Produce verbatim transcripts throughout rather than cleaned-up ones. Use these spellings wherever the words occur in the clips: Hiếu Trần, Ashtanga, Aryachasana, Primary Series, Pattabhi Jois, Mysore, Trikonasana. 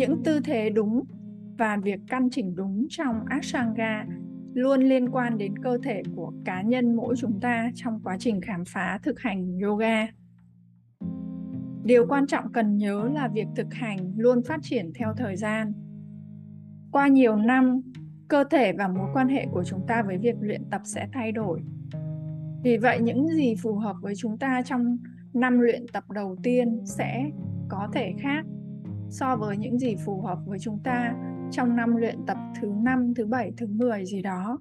Những tư thế đúng và việc căn chỉnh đúng trong Ashtanga luôn liên quan đến cơ thể của cá nhân mỗi chúng ta trong quá trình khám phá thực hành yoga. Điều quan trọng cần nhớ là việc thực hành luôn phát triển theo thời gian. Qua nhiều năm, cơ thể và mối quan hệ của chúng ta với việc luyện tập sẽ thay đổi. Vì vậy, những gì phù hợp với chúng ta trong năm luyện tập đầu tiên sẽ có thể khác so với những gì phù hợp với chúng ta trong năm luyện tập thứ năm, thứ bảy, thứ mười gì đó.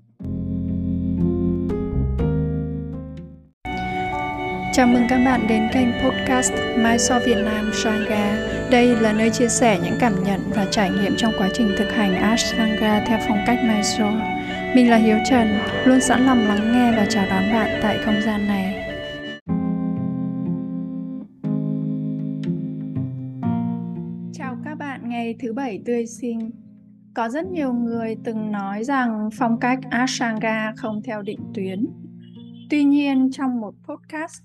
Chào mừng các bạn đến kênh podcast Mysore Việt Nam Ashtanga. Đây là nơi chia sẻ những cảm nhận và trải nghiệm trong quá trình thực hành Ashtanga theo phong cách Mysore. Mình là Hiếu Trần, luôn sẵn lòng lắng nghe và chào đón bạn tại không gian này. Chào các bạn, ngày thứ bảy tươi sinh. Có rất nhiều người từng nói rằng phong cách Ashtanga không theo định tuyến. Tuy nhiên, trong một podcast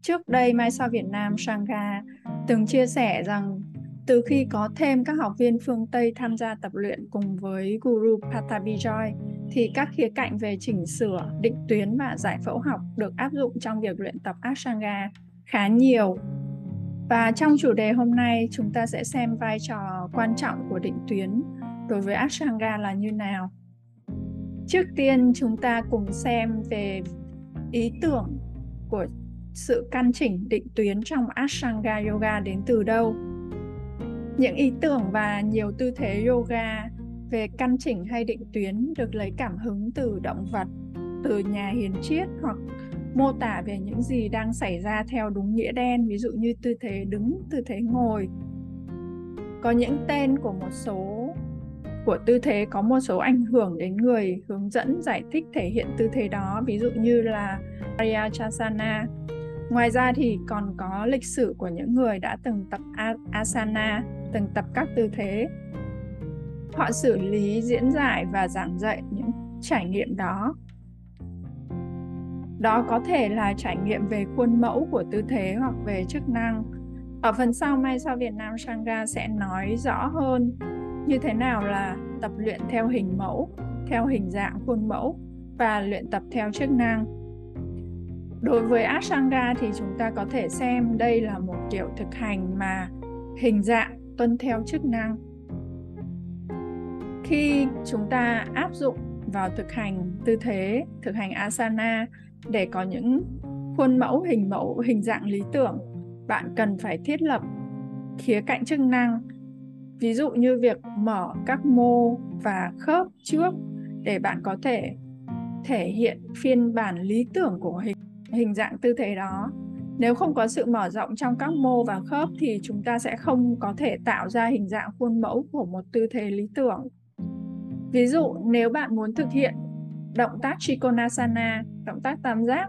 trước đây, Mysore Việt Nam Ashtanga từng chia sẻ rằng từ khi có thêm các học viên phương Tây tham gia tập luyện cùng với Guru Pattabhi Jois, thì các khía cạnh về chỉnh sửa, định tuyến và giải phẫu học được áp dụng trong việc luyện tập Ashtanga khá nhiều. Và trong chủ đề hôm nay, chúng ta sẽ xem vai trò quan trọng của định tuyến đối với Ashtanga là như nào. Trước tiên, chúng ta cùng xem về ý tưởng của sự căn chỉnh định tuyến trong Ashtanga Yoga đến từ đâu. Những ý tưởng và nhiều tư thế yoga về căn chỉnh hay định tuyến được lấy cảm hứng từ động vật, từ nhà hiền triết hoặc mô tả về những gì đang xảy ra theo đúng nghĩa đen, ví dụ như tư thế đứng, tư thế ngồi. Có những tên của một số của tư thế có một số ảnh hưởng đến người hướng dẫn giải thích thể hiện tư thế đó, ví dụ như là Aryachasana. Ngoài ra thì còn có lịch sử của những người đã từng tập asana, từng tập các tư thế. Họ xử lý, diễn giải và giảng dạy những trải nghiệm đó. Đó có thể là trải nghiệm về khuôn mẫu của tư thế hoặc về chức năng. Ở phần sau, Mysore Việt Nam Ashtanga sẽ nói rõ hơn như thế nào là tập luyện theo hình mẫu, theo hình dạng khuôn mẫu và luyện tập theo chức năng. Đối với Ashtanga thì chúng ta có thể xem đây là một kiểu thực hành mà hình dạng tuân theo chức năng. Khi chúng ta áp dụng vào thực hành tư thế, thực hành asana để có những khuôn mẫu, hình mẫu, hình dạng lý tưởng, bạn cần phải thiết lập khía cạnh chức năng. Ví dụ như việc mở các mô và khớp trước để bạn có thể thể hiện phiên bản lý tưởng của hình. hình dạng tư thế đó. Nếu không có sự mở rộng trong các mô và khớp thì chúng ta sẽ không có thể tạo ra hình dạng khuôn mẫu của một tư thế lý tưởng. Ví dụ, nếu bạn muốn thực hiện động tác Trikonasana, động tác tam giác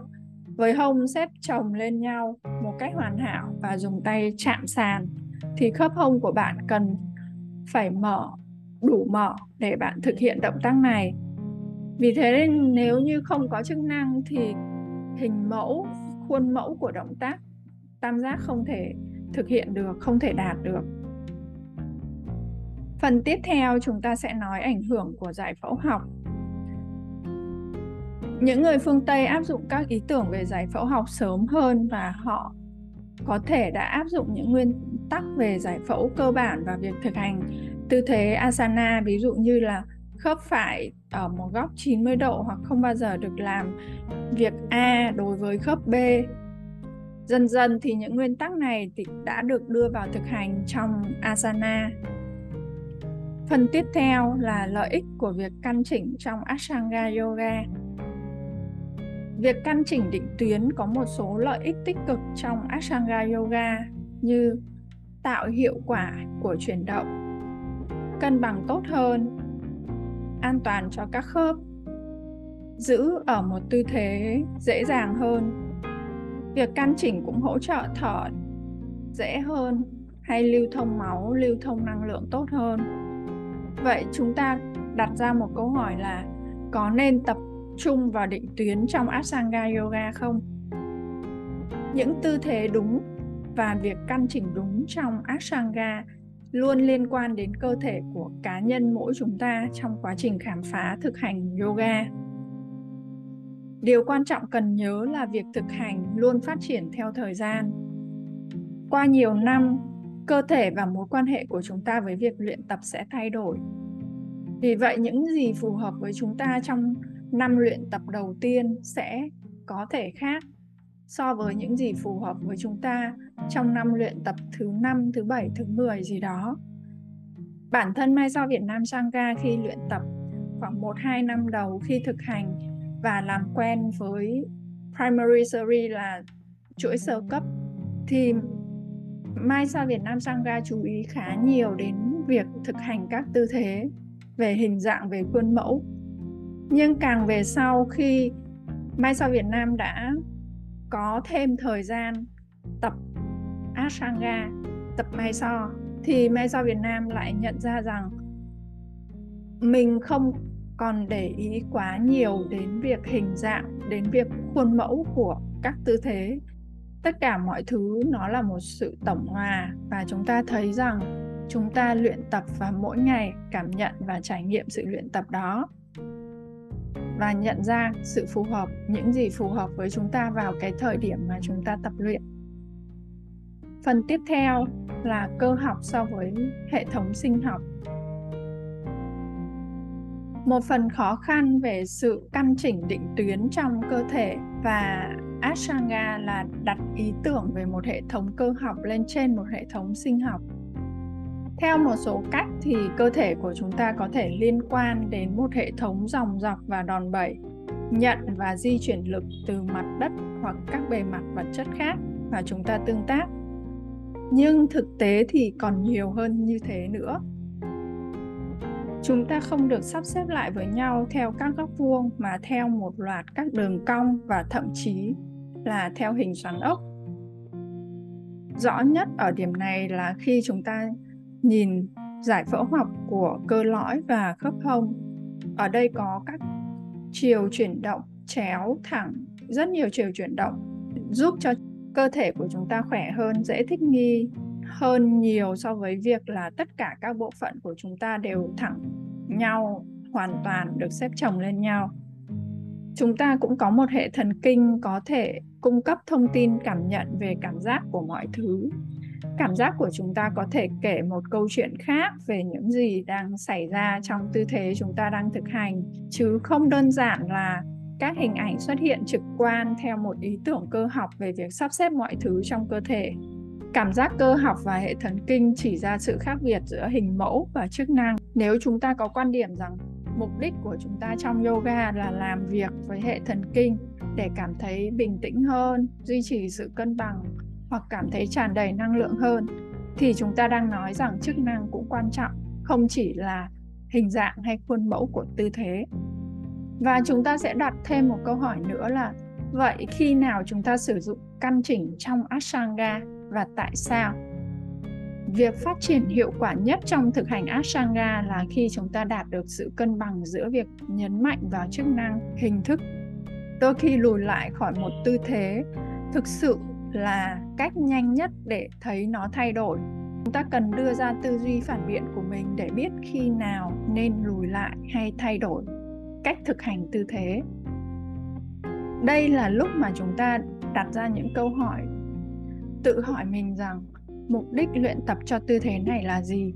với hông xếp chồng lên nhau một cách hoàn hảo và dùng tay chạm sàn, thì khớp hông của bạn cần phải mở, đủ mở để bạn thực hiện động tác này. Vì thế nên nếu như không có chức năng thì hình mẫu, khuôn mẫu của động tác tam giác không thể thực hiện được, không thể đạt được. Phần tiếp theo chúng ta sẽ nói ảnh hưởng của giải phẫu học. Những người phương Tây áp dụng các ý tưởng về giải phẫu học sớm hơn và họ có thể đã áp dụng những nguyên tắc về giải phẫu cơ bản và việc thực hành tư thế asana, ví dụ như là khớp phải ở một góc chín mươi độ hoặc không bao giờ được làm việc A đối với khớp B. Dần dần thì những nguyên tắc này thì đã được đưa vào thực hành trong asana. Phần tiếp theo là lợi ích của việc căn chỉnh trong Ashtanga Yoga. Việc căn chỉnh định tuyến có một số lợi ích tích cực trong Ashtanga Yoga như tạo hiệu quả của chuyển động, cân bằng tốt hơn, an toàn cho các khớp, giữ ở một tư thế dễ dàng hơn. Việc căn chỉnh cũng hỗ trợ thở dễ hơn hay lưu thông máu, lưu thông năng lượng tốt hơn. Vậy chúng ta đặt ra một câu hỏi là có nên tập trung vào định tuyến trong Ashtanga Yoga không? Những tư thế đúng và việc căn chỉnh đúng trong Ashtanga luôn liên quan đến cơ thể của cá nhân mỗi chúng ta trong quá trình khám phá thực hành yoga. Điều quan trọng cần nhớ là việc thực hành luôn phát triển theo thời gian. Qua nhiều năm, cơ thể và mối quan hệ của chúng ta với việc luyện tập sẽ thay đổi. Vì vậy, những gì phù hợp với chúng ta trong năm luyện tập đầu tiên sẽ có thể khác so với những gì phù hợp với chúng ta trong năm luyện tập thứ năm, thứ bảy, thứ mười gì đó. Bản thân Mai Do Việt Nam Sangha khi luyện tập khoảng một hai năm đầu khi thực hành và làm quen với Primary Series là chuỗi sơ cấp, thì Mai Do Việt Nam Sangha chú ý khá nhiều đến việc thực hành các tư thế về hình dạng, về khuôn mẫu. Nhưng càng về sau, khi Mai Do Việt Nam đã có thêm thời gian tập Ashtanga, tập Mai Do, thì Mai Do Việt Nam lại nhận ra rằng mình không còn để ý quá nhiều đến việc hình dạng, đến việc khuôn mẫu của các tư thế. Tất cả mọi thứ nó là một sự tổng hòa, và chúng ta thấy rằng chúng ta luyện tập và mỗi ngày cảm nhận và trải nghiệm sự luyện tập đó, và nhận ra sự phù hợp, những gì phù hợp với chúng ta vào cái thời điểm mà chúng ta tập luyện. Phần tiếp theo là cơ học so với hệ thống sinh học. Một phần khó khăn về sự căn chỉnh định tuyến trong cơ thể và Ashtanga là đặt ý tưởng về một hệ thống cơ học lên trên một hệ thống sinh học. Theo một số cách thì cơ thể của chúng ta có thể liên quan đến một hệ thống dòng dọc và đòn bẩy, nhận và di chuyển lực từ mặt đất hoặc các bề mặt vật chất khác mà chúng ta tương tác. Nhưng thực tế thì còn nhiều hơn như thế nữa. Chúng ta không được sắp xếp lại với nhau theo các góc vuông mà theo một loạt các đường cong và thậm chí là theo hình xoắn ốc. Rõ nhất ở điểm này là khi chúng ta nhìn giải phẫu học của cơ lõi và khớp hông. Ở đây có các chiều chuyển động chéo thẳng, rất nhiều chiều chuyển động, giúp cho cơ thể của chúng ta khỏe hơn, dễ thích nghi hơn nhiều so với việc là tất cả các bộ phận của chúng ta đều thẳng nhau, hoàn toàn được xếp chồng lên nhau. Chúng ta cũng có một hệ thần kinh có thể cung cấp thông tin cảm nhận về cảm giác của mọi thứ. Cảm giác của chúng ta có thể kể một câu chuyện khác về những gì đang xảy ra trong tư thế chúng ta đang thực hành, chứ không đơn giản là các hình ảnh xuất hiện trực quan theo một ý tưởng cơ học về việc sắp xếp mọi thứ trong cơ thể. Cảm giác cơ học và hệ thần kinh chỉ ra sự khác biệt giữa hình mẫu và chức năng. Nếu chúng ta có quan điểm rằng mục đích của chúng ta trong yoga là làm việc với hệ thần kinh để cảm thấy bình tĩnh hơn, duy trì sự cân bằng hoặc cảm thấy tràn đầy năng lượng hơn, thì chúng ta đang nói rằng chức năng cũng quan trọng, không chỉ là hình dạng hay khuôn mẫu của tư thế. Và chúng ta sẽ đặt thêm một câu hỏi nữa là vậy khi nào chúng ta sử dụng căn chỉnh trong Ashtanga và tại sao? Việc phát triển hiệu quả nhất trong thực hành Ashtanga là khi chúng ta đạt được sự cân bằng giữa việc nhấn mạnh vào chức năng, hình thức. Đôi khi lùi lại khỏi một tư thế thực sự là cách nhanh nhất để thấy nó thay đổi. Chúng ta cần đưa ra tư duy phản biện của mình để biết khi nào nên lùi lại hay thay đổi cách thực hành tư thế. Đây là lúc mà chúng ta đặt ra những câu hỏi, tự hỏi mình rằng mục đích luyện tập cho tư thế này là gì?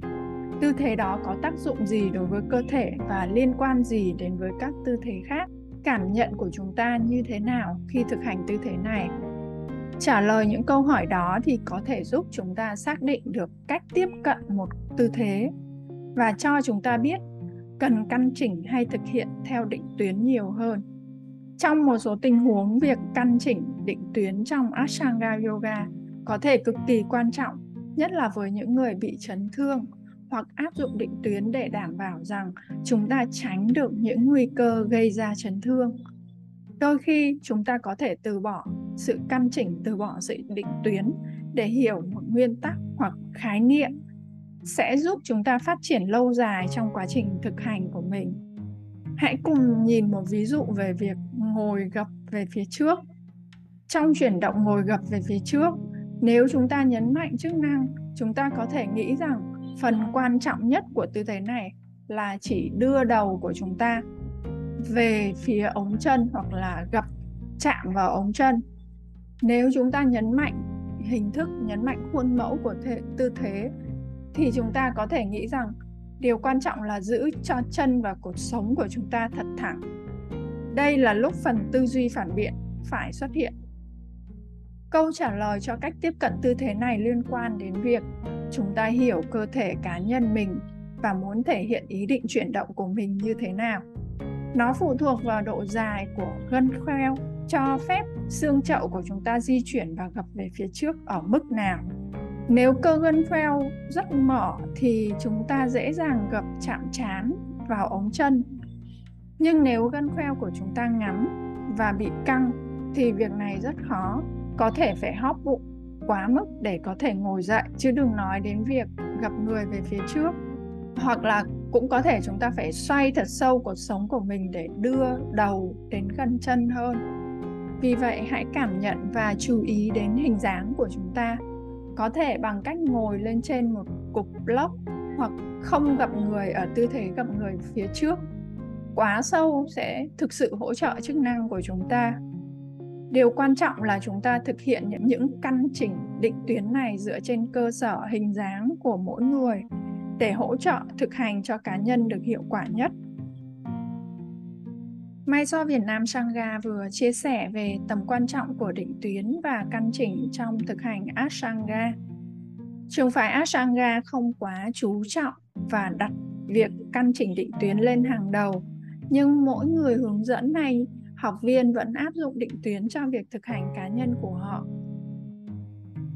Tư thế đó có tác dụng gì đối với cơ thể và liên quan gì đến với các tư thế khác? Cảm nhận của chúng ta như thế nào khi thực hành tư thế này? Trả lời những câu hỏi đó thì có thể giúp chúng ta xác định được cách tiếp cận một tư thế và cho chúng ta biết cần căn chỉnh hay thực hiện theo định tuyến nhiều hơn. Trong một số tình huống, việc căn chỉnh định tuyến trong Ashtanga Yoga có thể cực kỳ quan trọng, nhất là với những người bị chấn thương hoặc áp dụng định tuyến để đảm bảo rằng chúng ta tránh được những nguy cơ gây ra chấn thương. Đôi khi chúng ta có thể từ bỏ sự căn chỉnh, từ bỏ sự định tuyến để hiểu một nguyên tắc hoặc khái niệm sẽ giúp chúng ta phát triển lâu dài trong quá trình thực hành của mình. Hãy cùng nhìn một ví dụ về việc ngồi gập về phía trước. Trong chuyển động ngồi gập về phía trước, nếu chúng ta nhấn mạnh chức năng, chúng ta có thể nghĩ rằng Phần quan trọng nhất của tư thế này là chỉ đưa đầu của chúng ta về phía ống chân hoặc là gập chạm vào ống chân. Nếu chúng ta nhấn mạnh hình thức, nhấn mạnh khuôn mẫu của thể, tư thế thì chúng ta có thể nghĩ rằng điều quan trọng là giữ cho chân và cột sống của chúng ta thật thẳng. Đây là lúc phần tư duy phản biện phải xuất hiện. Câu trả lời cho cách tiếp cận tư thế này liên quan đến việc chúng ta hiểu cơ thể cá nhân mình và muốn thể hiện ý định chuyển động của mình như thế nào. Nó phụ thuộc vào độ dài của gân khoeo cho phép xương chậu của chúng ta di chuyển và gập về phía trước ở mức nào. Nếu cơ gân khoeo rất mỏ thì chúng ta dễ dàng gập chạm trán vào ống chân. Nhưng nếu gân khoeo của chúng ta ngắn và bị căng thì việc này rất khó, có thể phải hóp bụng quá mức để có thể ngồi dậy, chứ đừng nói đến việc gập người về phía trước. Hoặc là cũng có thể chúng ta phải xoay thật sâu cột sống của mình để đưa đầu đến gần chân hơn. Vì vậy hãy cảm nhận và chú ý đến hình dáng của chúng ta, có thể bằng cách ngồi lên trên một cục lốc hoặc không gập người ở tư thế gập người phía trước. Quá sâu sẽ thực sự hỗ trợ chức năng của chúng ta. Điều quan trọng là chúng ta thực hiện những căn chỉnh định tuyến này dựa trên cơ sở hình dáng của mỗi người để hỗ trợ thực hành cho cá nhân được hiệu quả nhất. Mysore Việt Nam Sangha vừa chia sẻ về tầm quan trọng của định tuyến và căn chỉnh trong thực hành Ashtanga. Trường phái Ashtanga không quá chú trọng và đặt việc căn chỉnh định tuyến lên hàng đầu, nhưng mỗi người hướng dẫn này, học viên vẫn áp dụng định tuyến cho việc thực hành cá nhân của họ.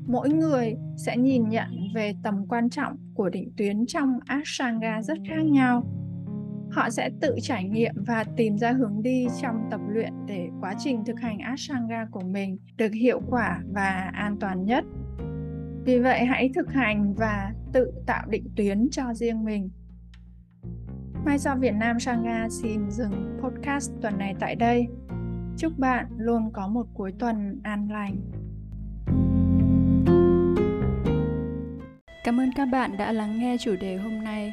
Mỗi người sẽ nhìn nhận về tầm quan trọng của định tuyến trong Ashtanga rất khác nhau. Họ sẽ tự trải nghiệm và tìm ra hướng đi trong tập luyện để quá trình thực hành Ashtanga của mình được hiệu quả và an toàn nhất. Vì vậy hãy thực hành và tự tạo định tuyến cho riêng mình. Mysore Việt Nam Sangha xin dừng podcast tuần này tại đây. Chúc bạn luôn có một cuối tuần an lành. Cảm ơn các bạn đã lắng nghe chủ đề hôm nay.